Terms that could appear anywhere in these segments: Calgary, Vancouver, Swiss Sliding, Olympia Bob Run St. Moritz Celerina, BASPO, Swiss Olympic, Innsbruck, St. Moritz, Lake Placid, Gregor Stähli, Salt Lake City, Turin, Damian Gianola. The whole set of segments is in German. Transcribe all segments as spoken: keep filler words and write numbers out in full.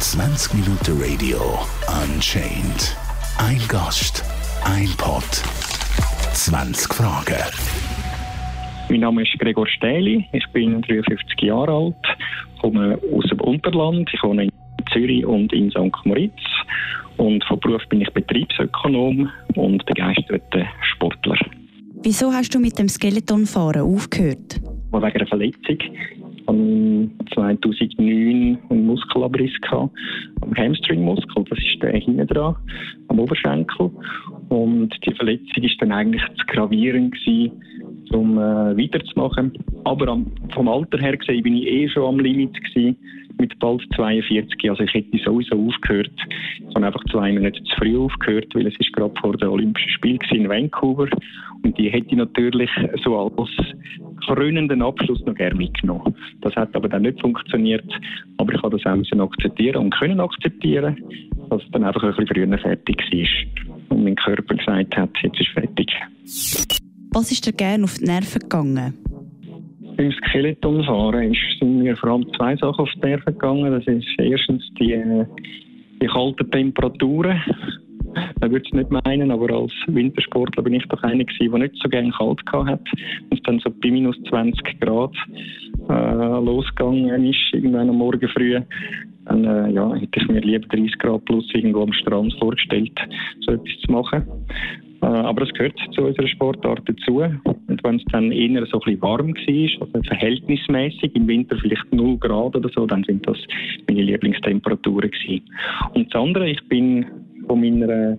zwanzig Minuten Radio Unchained. Ein Gast, ein Pott, zwanzig Fragen. Mein Name ist Gregor Stähli, ich bin dreiundfünfzig Jahre alt, komme aus dem Unterland, ich wohne in Zürich und in Sankt Moritz. Und von Beruf bin ich Betriebsökonom und begeisterter Sportler. Wieso hast du mit dem Skeletonfahren aufgehört? Wegen einer Verletzung. Ich hatte zweitausendneun einen Muskelabriss am Hamstringmuskel, das ist der hinten dran, am Oberschenkel. Und die Verletzung war dann eigentlich zu gravierend gewesen, um äh, weiterzumachen. Aber am, vom Alter her gesehen bin ich eh schon am Limit gewesen, mit bald zweiundvierzig. Also ich hätte sowieso aufgehört. Ich habe einfach zwei Monate zu früh aufgehört, weil es ist gerade vor den Olympischen Spielen in Vancouver. Und die hätte ich natürlich so als krönenden Abschluss noch gerne mitgenommen. Das hat aber dann nicht funktioniert. Aber ich habe das auch akzeptieren und können akzeptieren, dass es dann einfach ein bisschen früher fertig war. Und mein Körper gesagt hat, jetzt ist fertig. Was ist dir gerne auf die Nerven gegangen? Beim Skeletonfahren sind mir vor allem zwei Sachen auf die Nerven gegangen. Das ist erstens die, die kalten Temperaturen. Man würde es nicht meinen, aber als Wintersportler bin ich doch einer gewesen, der nicht so gerne kalt hatte. Und dann so bei minus zwanzig Grad äh, losgegangen ist, irgendwann am Morgen früh. Dann äh, ja, hätte ich mir lieber dreißig Grad plus irgendwo am Strand vorgestellt, so etwas zu machen. Äh, aber das gehört zu unserer Sportart dazu. Und wenn es dann eher so ein bisschen warm war, also verhältnismäßig, im Winter vielleicht null Grad oder so, dann sind das meine Lieblingstemperaturen gewesen. Und das andere, ich bin von meiner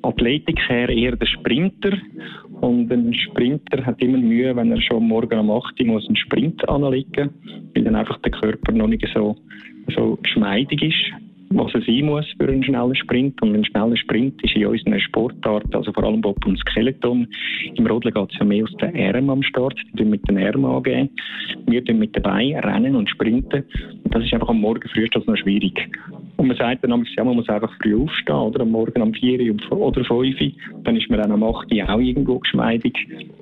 Athletik her eher der Sprinter. Und ein Sprinter hat immer Mühe, wenn er schon morgen um acht Uhr muss einen Sprint anlegen muss, weil dann einfach der Körper noch nicht so, so schmeidig ist, was er sein muss für einen schnellen Sprint. Und ein schneller Sprint ist in unserer Sportart, also vor allem Bob und Skeleton, im Rodeln geht es ja mehr aus den Armen am Start, die tun mit den Armen angeben. Wir tun mit den Beinen rennen und sprinten. Und das ist einfach am Morgen früh ist das noch schwierig. Und man sagt dann, ja, man muss einfach früh aufstehen, oder? Am Morgen um vier Uhr oder fünf Uhr. Dann ist man dann um acht Uhr auch irgendwo geschmeidig.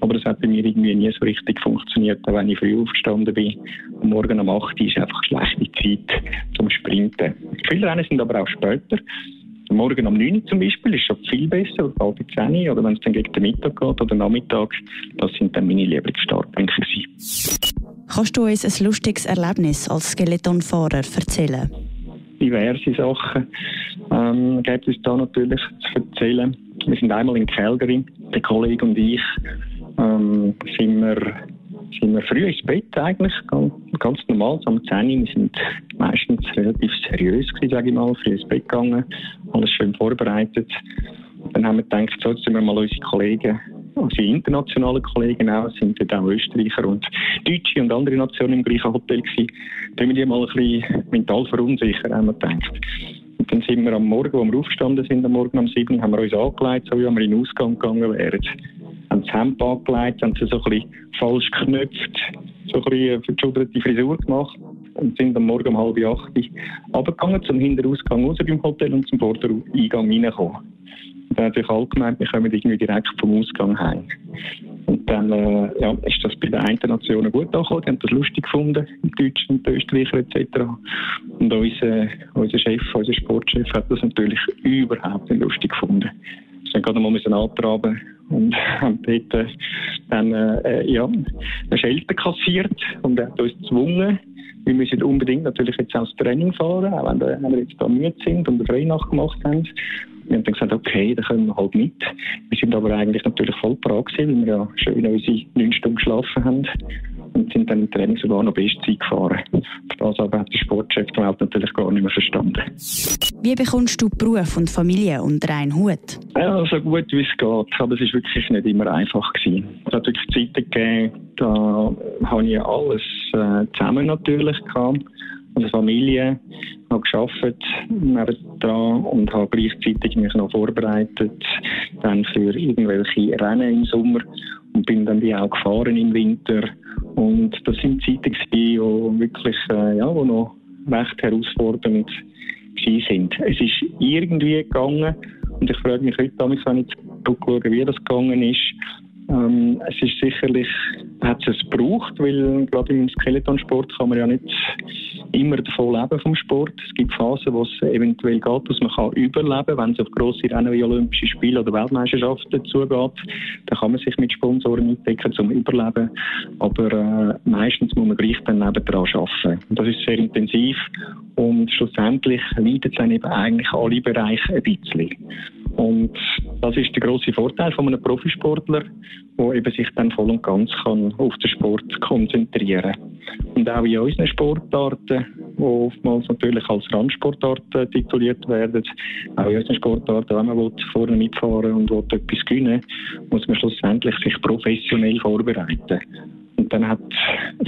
Aber das hat bei mir irgendwie nie so richtig funktioniert, auch wenn ich früh aufgestanden bin. Am Morgen um acht Uhr ist einfach schlechte Zeit zum Sprinten. Viele Rennen sind aber auch später. Morgen um neun Uhr zum Beispiel ist schon viel besser, oder halb zehn Uhr, oder wenn es dann gegen den Mittag geht oder Nachmittag. Das sind dann meine Lieblingsstartpunkte gewesen. Kannst du uns ein lustiges Erlebnis als Skeletonfahrer erzählen? Diverse Sachen ähm, gibt es da natürlich zu erzählen. Wir sind einmal in Calgary, der Kollege und ich, ähm, sind, wir, sind wir früh ins Bett eigentlich, ganz, ganz normal, so um zehn Uhr. Wir sind meistens relativ seriös gewesen, sage ich mal, früh ins Bett gegangen, alles schön vorbereitet. Dann haben wir gedacht, so jetzt sind wir mal unsere Kollegen, unsere internationalen Kollegen auch, sind dann auch Österreicher und Deutsche und andere Nationen im gleichen Hotel gewesen. Da haben wir die mal ein bisschen mental verunsichert, haben wir gedacht. Und dann sind wir am Morgen, als wir aufgestanden sind, am Morgen um sieben Uhr, haben wir uns angelegt, so wie wenn wir in den Ausgang gegangen wären. Haben das Hemd angelegt, haben sie so ein bisschen falsch geknöpft, so ein bisschen eine verschuderte Frisur gemacht und sind am Morgen um halb acht runtergegangen, zum Hinterausgang raus beim Hotel und zum Vordereingang reingekommen. Dann hat sich alle gemeint, wir kommen irgendwie direkt vom Ausgang heim. Und dann äh, ja, ist das bei den Internationen gut angekommen. Die haben das lustig gefunden, die Deutschen, die Österreicher et cetera. Und unser, unser Chef, unser Sportchef hat das natürlich überhaupt nicht lustig gefunden. Wir mussten gerade mal antraben und haben dort dann äh, ja, eine Schelte kassiert und er hat uns gezwungen. Wir müssen unbedingt natürlich jetzt auch das Training fahren, auch wenn wir jetzt da müde sind und eine Freinacht gemacht haben. Wir haben dann gesagt, okay, dann kommen wir halt mit. Wir sind aber eigentlich natürlich voll parat gewesen, weil wir ja schön unsere neun Stunden geschlafen haben und sind dann im Training sogar noch Bestzeit gefahren. Das aber hat der Sportchef der Welt natürlich gar nicht mehr verstanden. Wie bekommst du Beruf und Familie unter einen Hut? Ja, so gut wie es geht, aber es war wirklich nicht immer einfach gewesen. Es hat wirklich Zeiten gegeben, da habe ich alles zusammen natürlich gehabt. Also Familie, habe gearbeitet nebenan und habe gleichzeitig mich noch vorbereitet dann für irgendwelche Rennen im Sommer und bin dann die auch gefahren im Winter. Und das sind Zeiten, die wirklich ja, die noch recht herausfordernd sind. Es ist irgendwie gegangen und ich frage mich heute, wenn ich zurückschaue, wie das gegangen ist. Ähm, es ist sicherlich, hat es gebraucht, weil gerade im Skeletonsport kann man ja nicht immer davon leben vom Sport. Es gibt Phasen, wo es eventuell geht, dass man kann überleben kann. Wenn es auf grosse Rennen wie Olympische Spiele oder Weltmeisterschaften zugeht, dann kann man sich mit Sponsoren eindecken zum Überleben. Aber äh, meistens muss man gleich dann nebendran arbeiten. Und das ist sehr intensiv und schlussendlich leiden dann eben eigentlich alle Bereiche ein bisschen. Und das ist der grosse Vorteil von einem Profisportler, der eben sich dann voll und ganz kann auf den Sport konzentrieren kann. Und auch in unseren Sportarten, die oftmals natürlich als Randsportarten tituliert werden, auch in unseren Sportarten, wenn man vorne mitfahren und etwas gewinnen will, muss man schlussendlich sich professionell vorbereiten. Und dann hat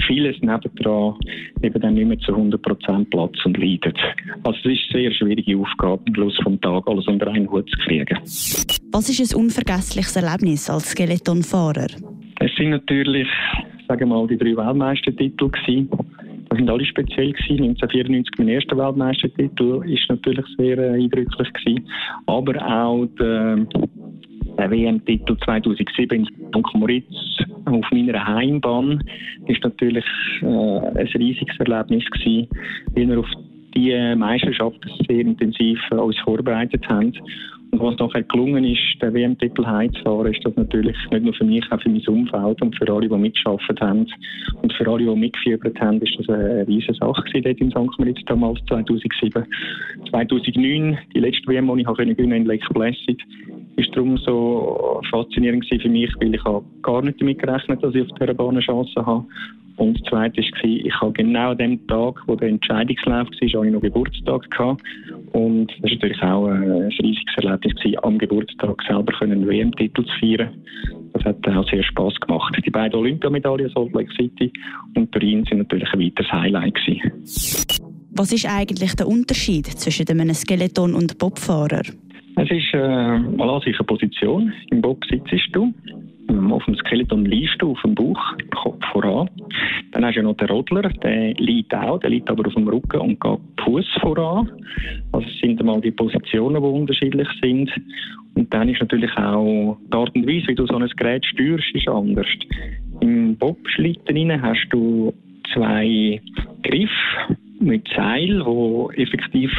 vieles nebendran eben dann nicht mehr zu hundert Prozent Platz und leidet. Also es ist eine sehr schwierige Aufgabe, am Schluss vom Tag alles unter einen Hut zu kriegen. Was ist ein unvergessliches Erlebnis als Skeletonfahrer? Es sind natürlich, sagen wir mal, die drei Weltmeistertitel gewesen. Das sind alle speziell gewesen. neunzehnhundertvierundneunzig mein erster Weltmeistertitel ist natürlich sehr äh, eindrücklich gewesen. Aber auch der, der W M-Titel zweitausendsieben in Sankt Moritz auf meiner Heimbahn ist natürlich äh, ein riesiges Erlebnis gewesen, weil wir auf die Meisterschaft sehr intensiv äh, uns vorbereitet haben. Und was nachher gelungen ist, den W M-Titel heimzufahren, ist das natürlich nicht nur für mich, auch für mein Umfeld und für alle, die mitgearbeitet haben. Und für alle, die mitgefiebert haben, ist das eine riesige Sache dort in Sankt Moritz damals zweitausendsieben. zweitausendneun, die letzte W M, die ich gewinnen konnte in Lake Placid, ist darum so faszinierend für mich, weil ich habe gar nicht damit gerechnet habe, dass ich auf dieser Bahn eine Chance habe. Und das Zweite war, ich habe genau an dem Tag, wo der Entscheidungslauf war, habe ich noch Geburtstag gehabt. Und das war natürlich auch ein riesiges Erlebnis, am Geburtstag selber einen W M-Titel zu feiern. Das hat auch sehr Spass gemacht. Die beiden Olympiamedaillen, Salt Lake City und Turin, waren natürlich ein weiteres Highlight gewesen. Was ist eigentlich der Unterschied zwischen einem Skeleton- und Bobfahrer? Es ist äh, mal an sich eine Position. Im Bob sitzt du. Auf dem Skeleton liegst du auf dem Bauch, Kopf voran. Dann hast du ja noch den Rodler, der liegt auch, der liegt aber auf dem Rücken und geht Fuß voran. Also es sind einmal die Positionen, die unterschiedlich sind. Und dann ist natürlich auch die Art und Weise, wie du so ein Gerät steuerst, ist anders. Im Bob-Schlitten rein hast du zwei Griffe mit Seil, wo effektiv,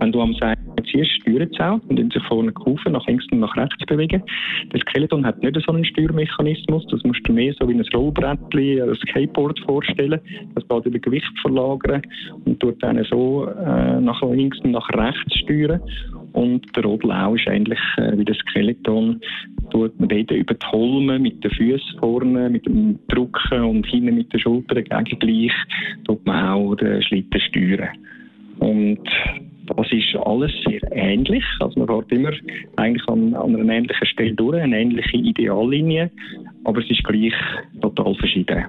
wenn du am Seil ziehst, steuern es auch und sich vorne kaufen, nach links und nach rechts bewegen. Der Skeleton hat nicht so einen Steuermechanismus, das musst du mehr so wie ein Rollbrettli, ein Skateboard vorstellen. Das geht über Gewicht verlagern und tut dann so äh, nach links und nach rechts steuern. Und der Rodlau ist eigentlich äh, wie der Skeleton, tut man dort über die Holme mit den Füßen vorne, mit dem Drücken und hinten mit den Schultern gegen gleich, tut man auch den Schlitten steuern. Und das ist alles sehr ähnlich. Also man fährt immer eigentlich an, an einer ähnlichen Stelle durch, eine ähnliche Ideallinie, aber es ist gleich total verschieden.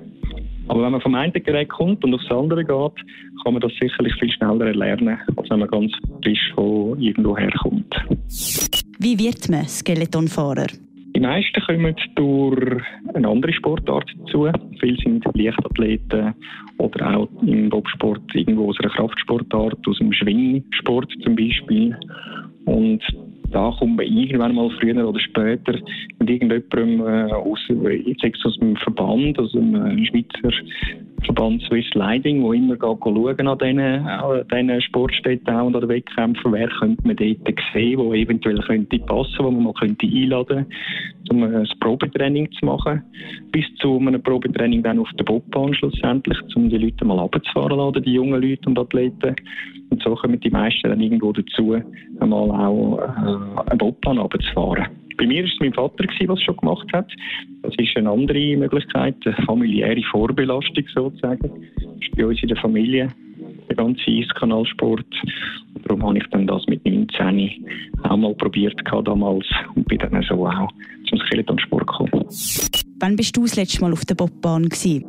Aber wenn man vom einen Gerät kommt und aufs andere geht, kann man das sicherlich viel schneller erlernen, als wenn man ganz frisch von irgendwo herkommt. Wie wird man Skeletonfahrer? Die meisten kommen durch eine andere Sportart dazu. Viele sind Leichtathleten oder auch im Bobsport irgendwo aus einer Kraftsportart, aus dem Schwingsport zum Beispiel. Und da kommt man irgendwann mal früher oder später mit irgendjemandem äh, aus, aus dem Verband, aus dem Schweizer Verband Swiss Sliding, wo immer schauen an diesen, an diesen Sportstätten und an den Wettkämpfen, wer könnte man dort sehen, wo eventuell könnte passen, wo man mal könnte einladen könnte, um ein Probetraining zu machen. Bis zu einem Probetraining dann auf der Bobbahn schlussendlich, um die Leute mal runterzufahren lassen, die jungen Leute und Athleten. Und so kommen die meisten dann irgendwo dazu, einmal auch äh, eine Bobbahn runterzufahren. Bei mir war es mein Vater, der es schon gemacht hat. Das ist eine andere Möglichkeit, eine familiäre Vorbelastung sozusagen. Das ist bei uns in der Familie, der ganze Eiskanalsport. Darum habe ich dann das mit neunzehn auch mal probiert damals und bin dann so auch zum Skeletonsport gekommen. Wann bist du das letzte Mal auf der Bobbahn gewesen?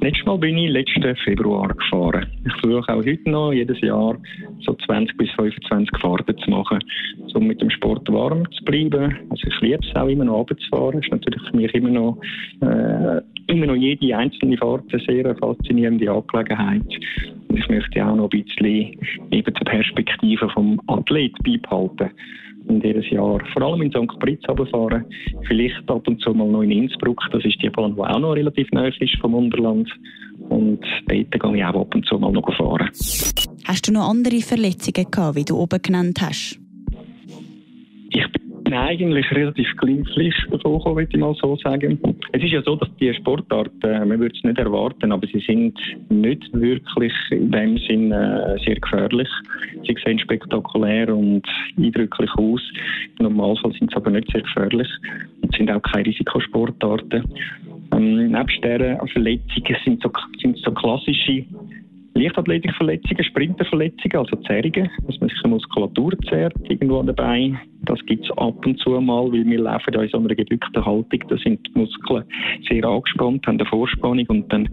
Letztes Mal bin ich letzten Februar gefahren. Ich versuche auch heute noch jedes Jahr so zwanzig bis fünfundzwanzig Fahrten zu machen, um mit dem Sport warm zu bleiben. Also ich liebe es auch immer noch runterzufahren. Es ist natürlich für mich immer noch, äh, immer noch jede einzelne Fahrt eine sehr faszinierende Angelegenheit. Und ich möchte auch noch ein bisschen eben die Perspektive vom Athlet beibehalten. und jedes Jahr vor allem in Sankt Moritz runterfahren. Vielleicht ab und zu mal noch in Innsbruck, das ist die Bahn, die auch noch relativ nahe ist vom Unterland. Und dort gehe ich auch ab und zu mal noch fahren. Hast du noch andere Verletzungen gehabt, wie du oben genannt hast? Ich bin eigentlich relativ glimpflich davon gekommen, würde ich mal so sagen. Es ist ja so, dass die Sportarten, äh, man würde es nicht erwarten, aber sie sind nicht wirklich in dem Sinn äh, sehr gefährlich. Sie sehen spektakulär und eindrücklich aus. Im Normalfall sind sie aber nicht sehr gefährlich und sind auch keine Risikosportarten. Ähm, nebst dieser Verletzungen sind so, sind so klassische Leichtathletikverletzungen, Sprinterverletzungen, also Zerrungen, dass man sich eine Muskulatur zerrt irgendwo an den Beinen. Das gibt es ab und zu mal, weil wir laufen in so einer gebückten Haltung. Da sind die Muskeln sehr angespannt, haben eine Vorspannung und dann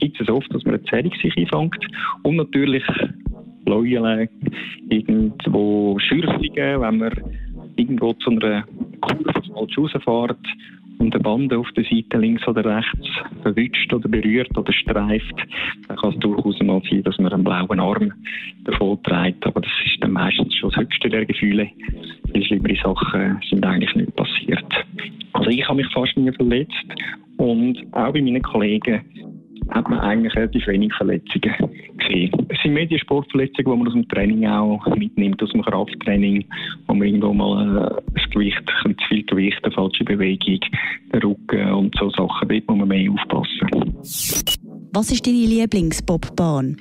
gibt es oft, dass man eine Zerrung sich einfängt. Und natürlich Läulen, irgendwo Schürfungen, wenn man irgendwo zu einer Kurve falsch rausfährt und eine Bande auf der Seite links oder rechts verwischt oder berührt oder streift, dann kann es durchaus mal sein, dass man einen blauen Arm davon trägt. Aber das ist dann meistens schon das höchste der Gefühle. Viele schlimmere Sachen sind eigentlich nicht passiert. Also ich habe mich fast nie verletzt und auch bei meinen Kollegen hat man eigentlich relativ wenig Verletzungen gesehen. Es sind mehr die Sportverletzungen, die man aus dem Training auch mitnimmt, aus dem Krafttraining, wo man irgendwo mal das Gewicht, ein bisschen zu viel Gewicht, eine falsche Bewegung, den Rücken und so Sachen. Dort muss man mehr aufpassen. Was ist deine Lieblingsbobbahn?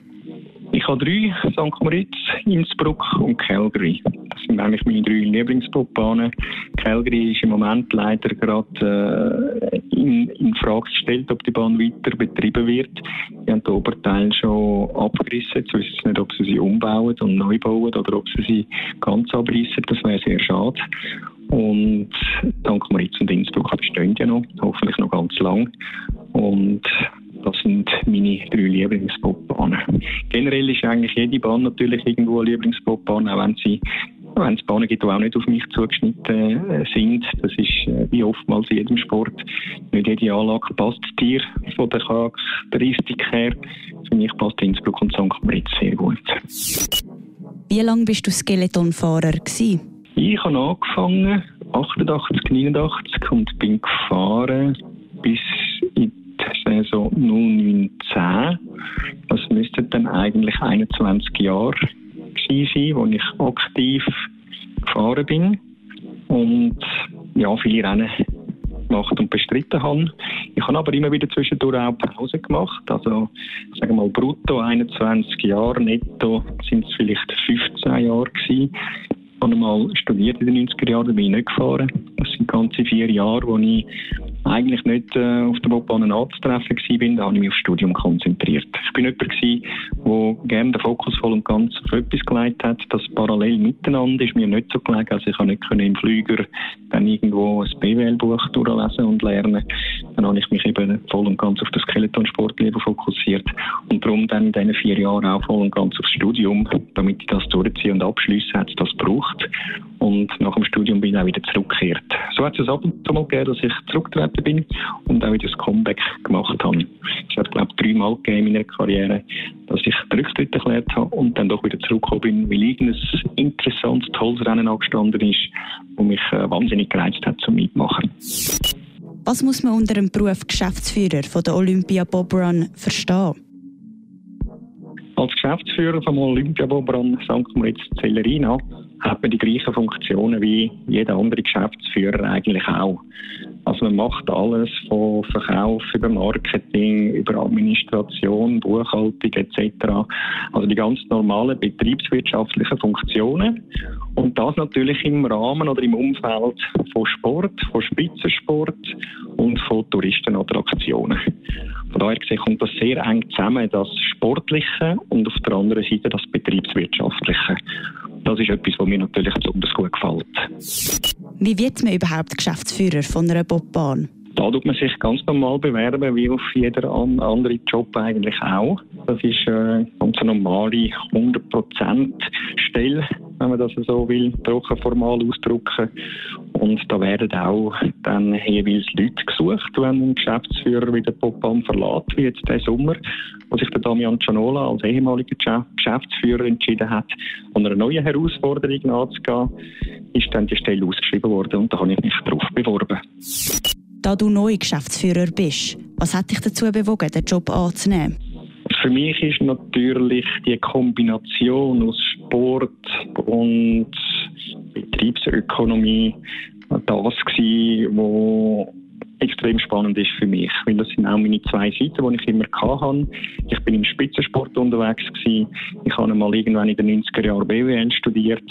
Ich habe drei, Sankt Moritz, Innsbruck und Calgary. Das sind eigentlich meine drei Lieblingsbobbahnen. Calgary ist im Moment leider gerade äh, in, in Frage gestellt, ob die Bahn weiter betrieben wird. Die haben den Oberteil schon abgerissen. Jetzt wissen sie nicht, ob sie sie umbauen und neu bauen oder ob sie sie ganz abreißen. Das wäre sehr schade. Und Sankt Moritz und Innsbruck bestehen ja noch, hoffentlich noch ganz lang. Und das sind meine drei Lieblingsbobbahnen. Generell ist eigentlich jede Bahn natürlich irgendwo eine Lieblingsbobbahn, auch wenn sie wenn es Bahnen gibt, die auch nicht auf mich zugeschnitten sind. Das ist wie oftmals in jedem Sport. Nicht jede Anlage passt dir von der Charakteristik her. Für mich passt Innsbruck und Sankt Moritz sehr gut. Wie lange bist du Skeletonfahrer gewesen? Ich habe angefangen, achtundachtzig, neunundachtzig und bin gefahren bis in Saison neunzehn zehn. Das müssten dann eigentlich einundzwanzig Jahre gewesen sein, als ich aktiv gefahren bin und ja, viele Rennen gemacht und bestritten habe. Ich habe aber immer wieder zwischendurch auch Pause gemacht. Also, sagen wir mal, brutto einundzwanzig Jahre, netto sind es vielleicht fünfzehn Jahre gewesen. Ich habe mal studiert in den neunziger Jahren, da bin ich nicht gefahren. Das sind ganze vier Jahre, wo ich eigentlich nicht äh, auf der Bobbahn anzutreffen war. Da habe ich mich aufs Studium konzentriert. Ich bin jemand, der gerne den Fokus voll und ganz auf etwas gelegt hat. Das parallel miteinander ist mir nicht so gelegen. Also ich konnte nicht im Flüger dann irgendwo ein B W L-Buch durchlesen und lernen. Dann habe ich mich eben voll und ganz auf das Skeletonsportleben fokussiert. Und darum dann in diesen vier Jahren auch voll und ganz aufs Studium, damit ich das durchziehe und abschließe, hat es das gebraucht. Und nach dem Studium bin ich auch wieder zurückgekehrt. So hat es ab und zu mal gegeben, dass ich zurückgetreten bin und auch wieder das Comeback gemacht habe. Es hat, glaube ich, dreimal gegeben in meiner Karriere, dass ich den Rücktritt erklärt habe und dann doch wieder zurückgekommen bin, weil irgendein interessantes, tolles Rennen angestanden ist, das mich wahnsinnig gereizt hat, zum Mitmachen. Was muss man unter dem Beruf Geschäftsführer von der Olympia Bob Run verstehen? Als Geschäftsführer vom Olympia Bob Run Sankt Moritz Celerina hat man die gleichen Funktionen wie jeder andere Geschäftsführer eigentlich auch. Also man macht alles von Verkauf über Marketing, über Administration, Buchhaltung et cetera. Also die ganz normalen betriebswirtschaftlichen Funktionen. Und das natürlich im Rahmen oder im Umfeld von Sport, von Spitzensport und von Touristenattraktionen. Von daher gesehen kommt das sehr eng zusammen, das Sportliche und auf der anderen Seite das Betriebswirtschaftliche. Das ist etwas, was mir natürlich besonders gut gefällt. Wie wird man überhaupt Geschäftsführer von einer Bobbahn? Da tut man sich ganz normal bewerben, wie auf jeder andere Job eigentlich auch. Das ist eine ganz normale hundert Prozent Stelle, wenn man das so will, trocken formal ausdrücken. Und da werden auch dann jeweils Leute gesucht, wenn ein Geschäftsführer wie der Popham verlässt, wie jetzt diesen Sommer, wo sich der Damian Gianola als ehemaliger Geschäftsführer entschieden hat, an einer neuen Herausforderung nachzugehen, ist dann die Stelle ausgeschrieben worden und da habe ich mich darauf beworben. Da du neuer Geschäftsführer bist, was hat dich dazu bewogen, den Job anzunehmen? Für mich ist natürlich die Kombination aus Sport und Betriebsökonomie das gewesen, was extrem spannend ist für mich. Weil das sind auch meine zwei Seiten, die ich immer hatte. Ich bin im Spitzensport unterwegs gewesen. Ich habe mal irgendwann in den neunziger Jahren B W L studiert.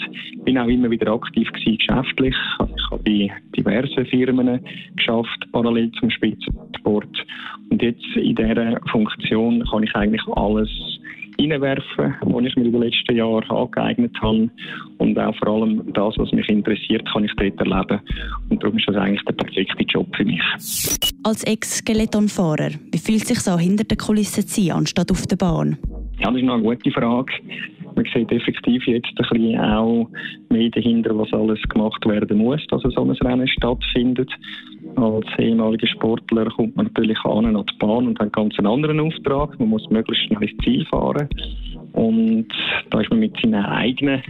Bin auch immer wieder aktiv gewesen, geschäftlich. Ich habe bei diversen Firmen geschafft, parallel zum Spitzensport. Und jetzt in dieser Funktion kann ich eigentlich alles reinwerfen, was ich mir in den letzten Jahren angeeignet habe. Und auch vor allem das, was mich interessiert, kann ich dort erleben. Und darum ist das eigentlich der perfekte Job für mich. Als Ex-Skeletonfahrer, wie fühlt es sich so hinter den Kulissen zu sein, anstatt auf der Bahn? Ja, das ist noch eine gute Frage. Man sieht effektiv jetzt ein bisschen auch mehr dahinter, was alles gemacht werden muss, dass so ein Rennen stattfindet. Als ehemaliger Sportler kommt man natürlich an an die Bahn und hat einen ganz anderen Auftrag. Man muss möglichst schnell ins Ziel fahren. Und da ist man mit seinen eigenen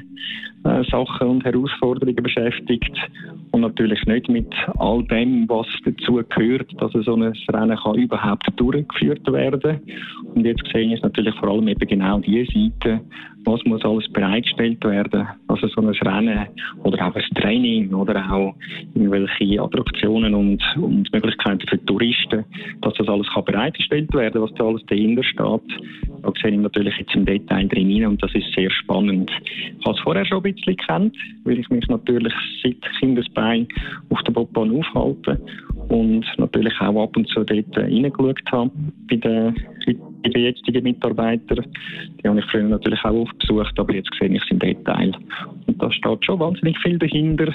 äh, Sachen und Herausforderungen beschäftigt. Und natürlich nicht mit all dem, was dazu gehört, dass so ein Rennen kann überhaupt durchgeführt werden kann. Und jetzt sehen wir es natürlich vor allem eben genau diese Seite, was muss alles bereitgestellt werden, dass so ein Rennen oder auch ein Training oder auch irgendwelche Attraktionen und, und Möglichkeiten für Touristen, dass das alles kann bereitgestellt werden kann, was da alles dahinter steht. Da sehe ich natürlich jetzt im Detail drin und das ist sehr spannend. Ich habe es vorher schon ein bisschen gekannt, weil ich mich natürlich seit Kindesbein auf der Bobbahn aufhalte und natürlich auch ab und zu dort reingeschaut habe bei den Die jetzigen Mitarbeiter, die habe ich früher natürlich auch oft besucht, aber jetzt sehe ich es im Detail. Und da steht schon wahnsinnig viel dahinter.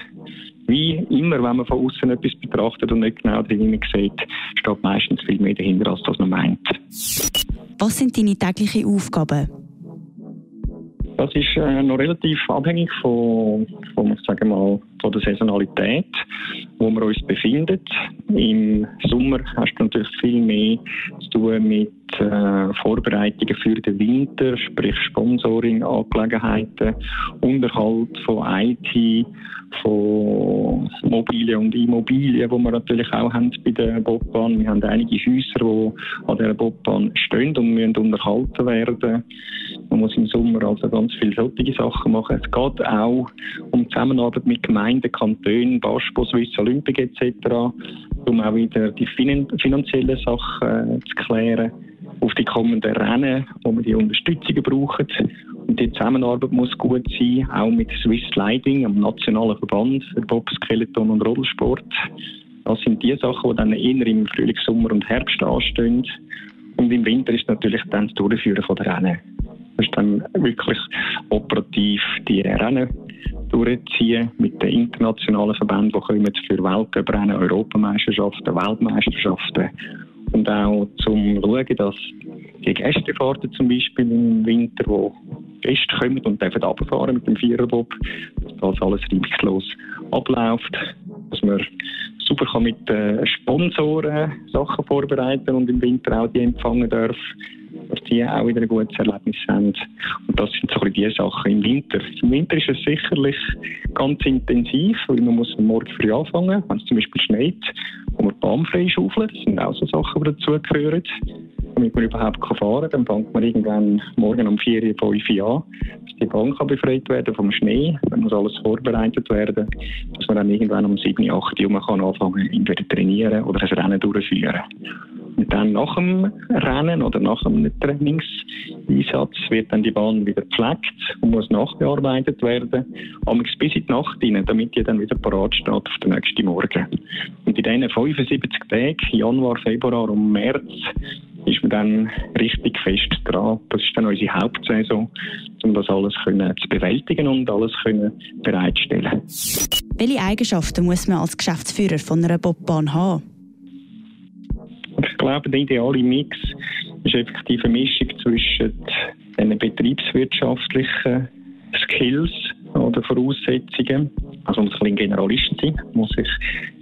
Wie immer, wenn man von außen etwas betrachtet und nicht genau drin sieht, steht meistens viel mehr dahinter, als das man meint. Was sind deine täglichen Aufgaben? Das ist äh, noch relativ abhängig von, von, ich sage mal, von der Saisonalität, wo wir uns befinden. Im Sommer hast du natürlich viel mehr zu tun mit äh, Vorbereitungen für den Winter, sprich Sponsoring-Angelegenheiten, Unterhalt von I T, von Mobilien und Immobilien, die wir natürlich auch haben bei der Bobbahn. Wir haben einige Häuser, die an dieser Bobbahn stehen und müssen unterhalten werden. Man muss im Sommer also ganz viele solche Sachen machen. Es geht auch um die Zusammenarbeit mit Gemeinden, Kantonen, BASPO, Swiss Olympic et cetera, um auch wieder die finanziellen Sachen zu klären. Auf die kommenden Rennen, wo wir die Unterstützung brauchen. Und die Zusammenarbeit muss gut sein, auch mit Swiss Sliding, am nationalen Verband für Bob, Skeleton und Rodelsport. Das sind die Sachen, die dann eher im Frühling, Sommer und Herbst anstehen. Und im Winter ist natürlich dann das Durchführen der Rennen. Das ist dann wirklich operativ die Rennen durchziehen mit den internationalen Verbänden, die kommen für Weltcuprennen, Europameisterschaften, Weltmeisterschaften. Und auch zum Schauen, dass die Gästefahrten zum Beispiel im Winter, wo Gäste kommen und dürfen runterfahren mit dem Viererbob, dass alles reibungslos abläuft, dass man super kann mit Sponsoren Sachen vorbereiten und im Winter auch die empfangen dürfen, dass die auch wieder ein gutes Erlebnis haben. Und das sind so ein bisschen die Sachen im Winter. Im Winter ist es sicherlich ganz intensiv, weil man muss morgen früh anfangen, wenn es zum Beispiel schneit, wo man bahnfrei schaufeln. Das sind auch so Sachen, die dazugehören. Damit man überhaupt fahren kann, dann fängt man irgendwann morgen um vier, fünf Uhr an, dass die Bahn befreit werden vom Schnee. Dann muss alles vorbereitet werden, dass man dann irgendwann um sieben, acht Uhr kann anfangen, entweder trainieren oder ein Rennen durchführen. Und dann nach dem Rennen oder nach dem Trainingseinsatz wird dann die Bahn wieder gepflegt und muss nachbearbeitet werden. Aber bis in die Nacht hinein, damit die dann wieder parat steht auf den nächsten Morgen. Und in diesen fünfundsiebzig Tagen, Januar, Februar und März, ist man dann richtig fest dran. Das ist dann unsere Hauptsaison, um das alles können zu bewältigen und alles können bereitstellen. Welche Eigenschaften muss man als Geschäftsführer von einer Bobbahn haben? Ich glaube, der ideale Mix ist effektiv eine Mischung zwischen den betriebswirtschaftlichen Skills, oder Voraussetzungen. Also man muss ein bisschen Generalist sein, man muss sich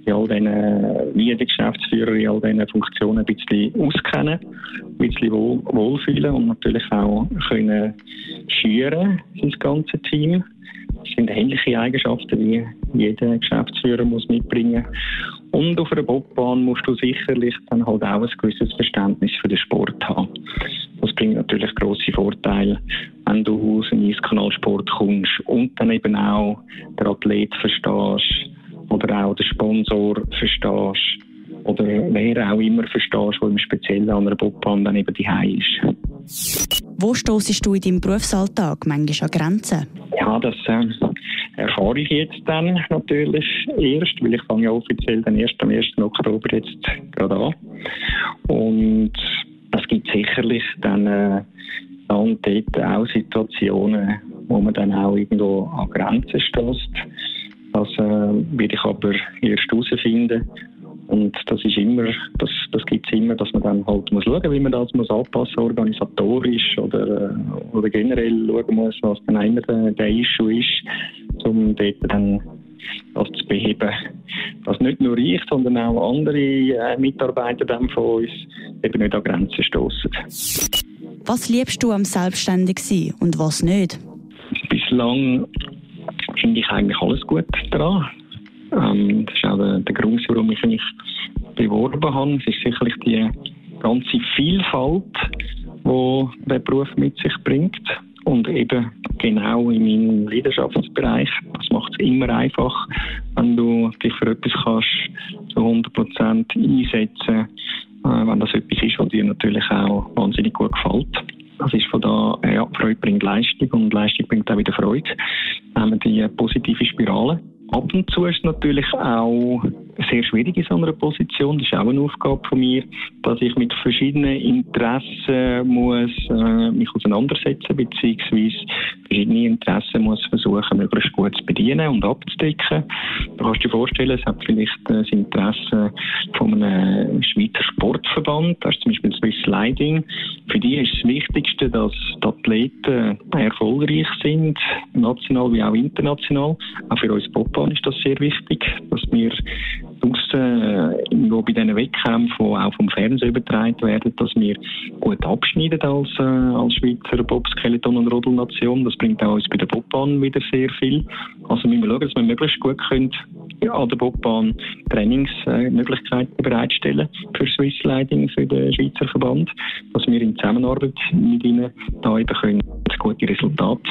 in all diesen, wie die Geschäftsführer, in all diesen Funktionen ein bisschen auskennen, ein bisschen wohl, wohlfühlen und natürlich auch können führen, sein ganzes Team. Das sind ähnliche Eigenschaften, die jeder Geschäftsführer muss mitbringen muss. Und auf einer Bobbahn musst du sicherlich dann halt auch ein gewisses Verständnis für den Sport haben. Das bringt natürlich grosse Vorteile, wenn du aus dem Eiskanalsport kommst und dann eben auch den Athlet verstehst oder auch den Sponsor verstehst oder wer auch immer verstehst, der im Speziellen an einer Bobbahn dann eben daheim ist. Wo stossest du in deinem Berufsalltag manchmal an Grenzen? Ja, das äh, erfahre ich jetzt dann natürlich erst, weil ich fange ja offiziell dann erst am ersten Oktober jetzt gerade an. Und es gibt sicherlich dann äh, dann dort auch Situationen, wo man dann auch irgendwo an Grenzen stößt. Das äh, werde ich aber erst herausfinden. Und das ist immer, das, das gibt es immer, dass man dann halt muss schauen, wie man das muss anpassen, organisatorisch oder, oder generell schauen muss, was dann immer der, der Issue ist, um dort dann das zu beheben. Dass nicht nur ich, sondern auch andere Mitarbeiter dann von uns eben nicht an Grenzen stossen. Was liebst du am Selbstständigsein und was nicht? Bislang finde ich eigentlich alles gut daran. Ähm, das ist auch der, der Grund, warum ich mich beworben habe. Es ist sicherlich die ganze Vielfalt, die der Beruf mit sich bringt. Und eben genau in meinem Leidenschaftsbereich. Das macht es immer einfach, wenn du dich für etwas kannst, zu hundert Prozent einsetzen, äh, wenn das etwas ist, was dir natürlich auch wahnsinnig gut gefällt. Das ist von da, ja, Freude bringt Leistung und Leistung bringt auch wieder Freude. Dann haben wir die positive Spirale. Ab und zu ist es natürlich auch sehr schwierig in so einer Position, das ist auch eine Aufgabe von mir, dass ich mit verschiedenen Interessen muss, äh, mich auseinandersetzen beziehungsweise verschiedene Interessen muss versuchen, möglichst gut zu bedienen und abzudecken. Du kannst dir vorstellen, es hat vielleicht das Interesse von einem Schweizer Sportverband, das ist zum Beispiel Swiss Sliding. Für die ist das Wichtigste, dass die Athleten erfolgreich sind, national wie auch international. Auch für uns Bobbahn ist das sehr wichtig, dass wir draussen, wo bei diesen Wettkämpfen, die auch vom Fernsehen übertragen werden, dass wir gut abschneiden als, äh, als Schweizer Bob-, Skeleton- und Rodelnation. Das bringt auch uns bei der Bobbahn wieder sehr viel. Also müssen wir schauen, dass wir möglichst gut können, ja, an der Bobbahn Trainingsmöglichkeiten bereitstellen für Swiss Sliding, für den Schweizer Verband, dass wir in Zusammenarbeit mit ihnen da eben können gute Resultate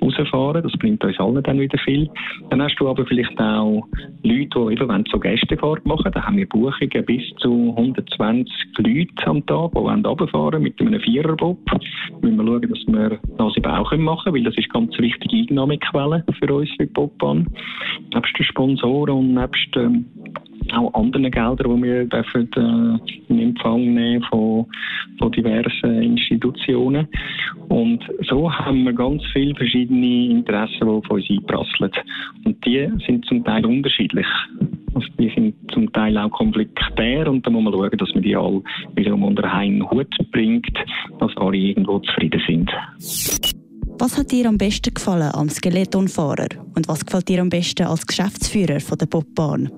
rausfahren. Das bringt uns allen dann wieder viel. Dann hast du aber vielleicht auch Leute, die eben, wenn so Gästefahrt machen, da haben wir Buchungen bis zu hundertzwanzig Leute am Tag, die runterfahren mit einem Viererbob. Da müssen wir schauen, dass wir das eben auch machen können, weil das ist eine ganz wichtige Einnahmequelle für uns, für die Bobbahn. Nebst den Sponsoren und nebst ähm, auch anderen Geldern, die wir dürfen, äh, in Empfang nehmen von, von diversen Institutionen. Und so haben wir ganz viele verschiedene Interessen, die auf uns einprasseln. Und die sind zum Teil unterschiedlich. Also die sind zum Teil auch konfliktär und da muss man schauen, dass man die alle wiederum unter einen Hut bringt, dass alle irgendwo zufrieden sind. Was hat dir am besten gefallen am Skeletonfahrer und was gefällt dir am besten als Geschäftsführer von der Bobbahn?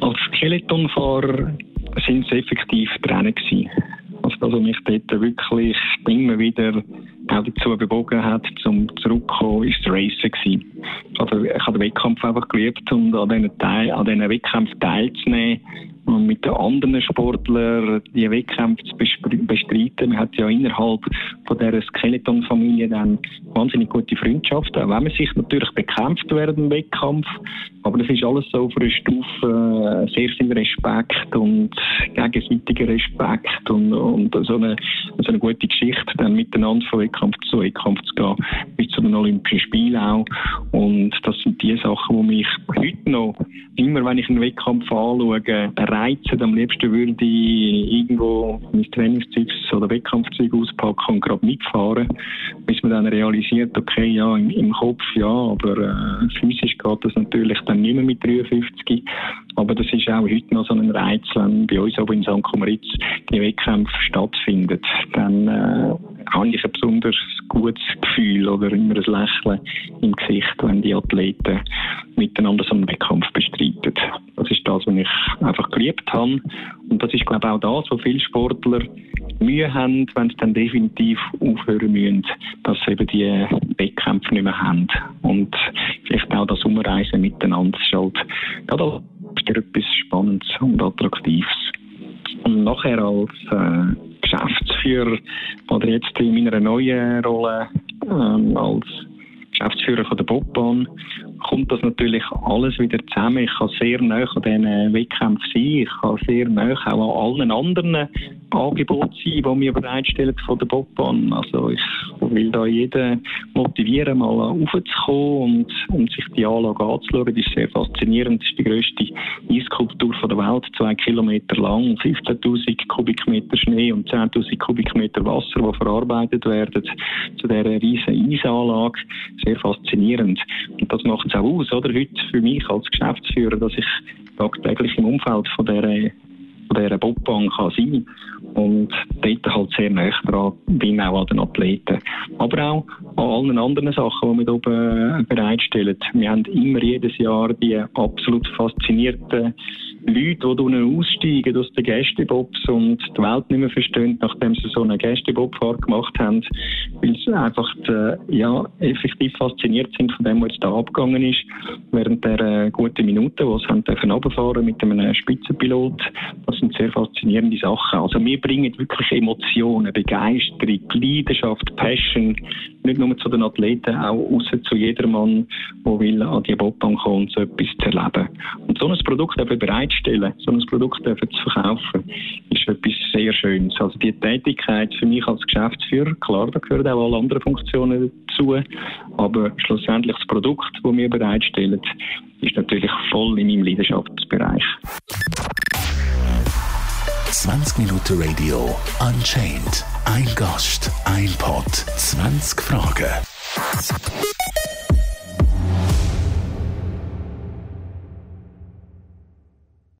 Als Skeletonfahrer sind es effektiv Trainer gewesen. Also das, was mich dort wirklich immer wieder auch dazu bewogen hat, zum zurückzukommen, ist das Racen gewesen. Also ich habe den Wettkampf einfach geliebt und an diesen, Teil, an diesen Wettkämpfen teilzunehmen und mit den anderen Sportlern die Wettkämpfe zu bestreiten. Man hat ja innerhalb von dieser Skeleton-Familie dann wahnsinnig gute Freundschaften, auch wenn man sich natürlich bekämpft während dem Wettkampf. Aber das ist alles so auf einer Stufe sehr viel Respekt und gegenseitiger Respekt und, und so, eine, so eine gute Geschichte, dann miteinander von Wettkampf zu Wettkampf zu gehen, bis zu den Olympischen Spielen auch. Und das sind die Sachen, die mich heute noch, immer wenn ich einen Wettkampf anschaue, reizen. Am liebsten würde ich irgendwo mein Trainingszeug oder Wettkampfzeug auspacken und gerade mitfahren, bis man dann realisiert, okay, ja, im, im Kopf ja, aber äh, physisch geht das natürlich dann nicht mehr mit dreiundfünfzig. Aber das ist auch heute noch so ein Reiz, wenn bei uns aber in Sankt Moritz die Wettkämpfe stattfinden. Dann äh, habe ich ein besonders gutes Gefühl oder immer ein Lächeln im Gesicht, wenn die Athleten miteinander so einen Wettkampf bestreiten. Das ist das, was ich einfach geliebt habe. Und das ist, glaube ich, auch das, wo viele Sportler Mühe haben, wenn sie dann definitiv aufhören müssen, dass sie eben die Wettkämpfe nicht mehr haben. Und vielleicht auch das Umreisen miteinander ist halt gerade etwas Spannendes und Attraktives. Und nachher als äh, Geschäftsführer oder jetzt in meiner neuen Rolle ähm, als Geschäftsführer von der Bobbahn kommt das natürlich alles wieder zusammen. Ich kann sehr nahe an diesen Wettkämpfen sein. Ich kann sehr nahe auch an allen anderen Angeboten sein, die wir bereitstellen von der Bobbahn. Also ich will da jeden motivieren, mal raufzukommen und, und sich die Anlage anzuschauen. Das ist sehr faszinierend. Das ist die grösste Eiskulptur der Welt, zwei Kilometer lang, fünfzehntausend Kubikmeter Schnee und zehntausend Kubikmeter Wasser, die verarbeitet werden zu dieser riesen Eisanlage. Sehr faszinierend. Und das macht es auch aus, oder? Heute für mich als Geschäftsführer, dass ich tagtäglich im Umfeld von dieser, von dieser Bobbahn kann sein und dort halt sehr nahe dran bin, auch an den Athleten. Aber auch an allen anderen Sachen, die wir hier oben bereitstellen. Wir haben immer jedes Jahr die absolut faszinierten Leute, die unten aussteigen aus den Gästebobs und die Welt nicht mehr verstehen, nachdem sie so eine Gästebobfahrt gemacht haben, weil sie einfach die, ja, effektiv fasziniert sind von dem, was jetzt da abgegangen ist. Während der äh, guten Minuten, die sie haben dürfen runterfahren mit einem Spitzenpilot, das sind sehr faszinierende Sachen. Also wir bringen wirklich Emotionen, Begeisterung, Leidenschaft, Passion, nicht nur zu den Athleten, auch raus zu jedermann, der will an die Bobbahn kommen und so etwas zu erleben. Und so ein Produkt eben bereitstellen, so ein Produkt dürfen zu verkaufen, ist etwas sehr Schönes. Also die Tätigkeit für mich als Geschäftsführer, klar, da gehören auch alle anderen Funktionen dazu, aber schlussendlich das Produkt, das wir bereitstellen, ist natürlich voll in meinem Leidenschaftsbereich. zwanzig Minuten Radio, Unchained, ein Gast, ein Pod, zwanzig Fragen.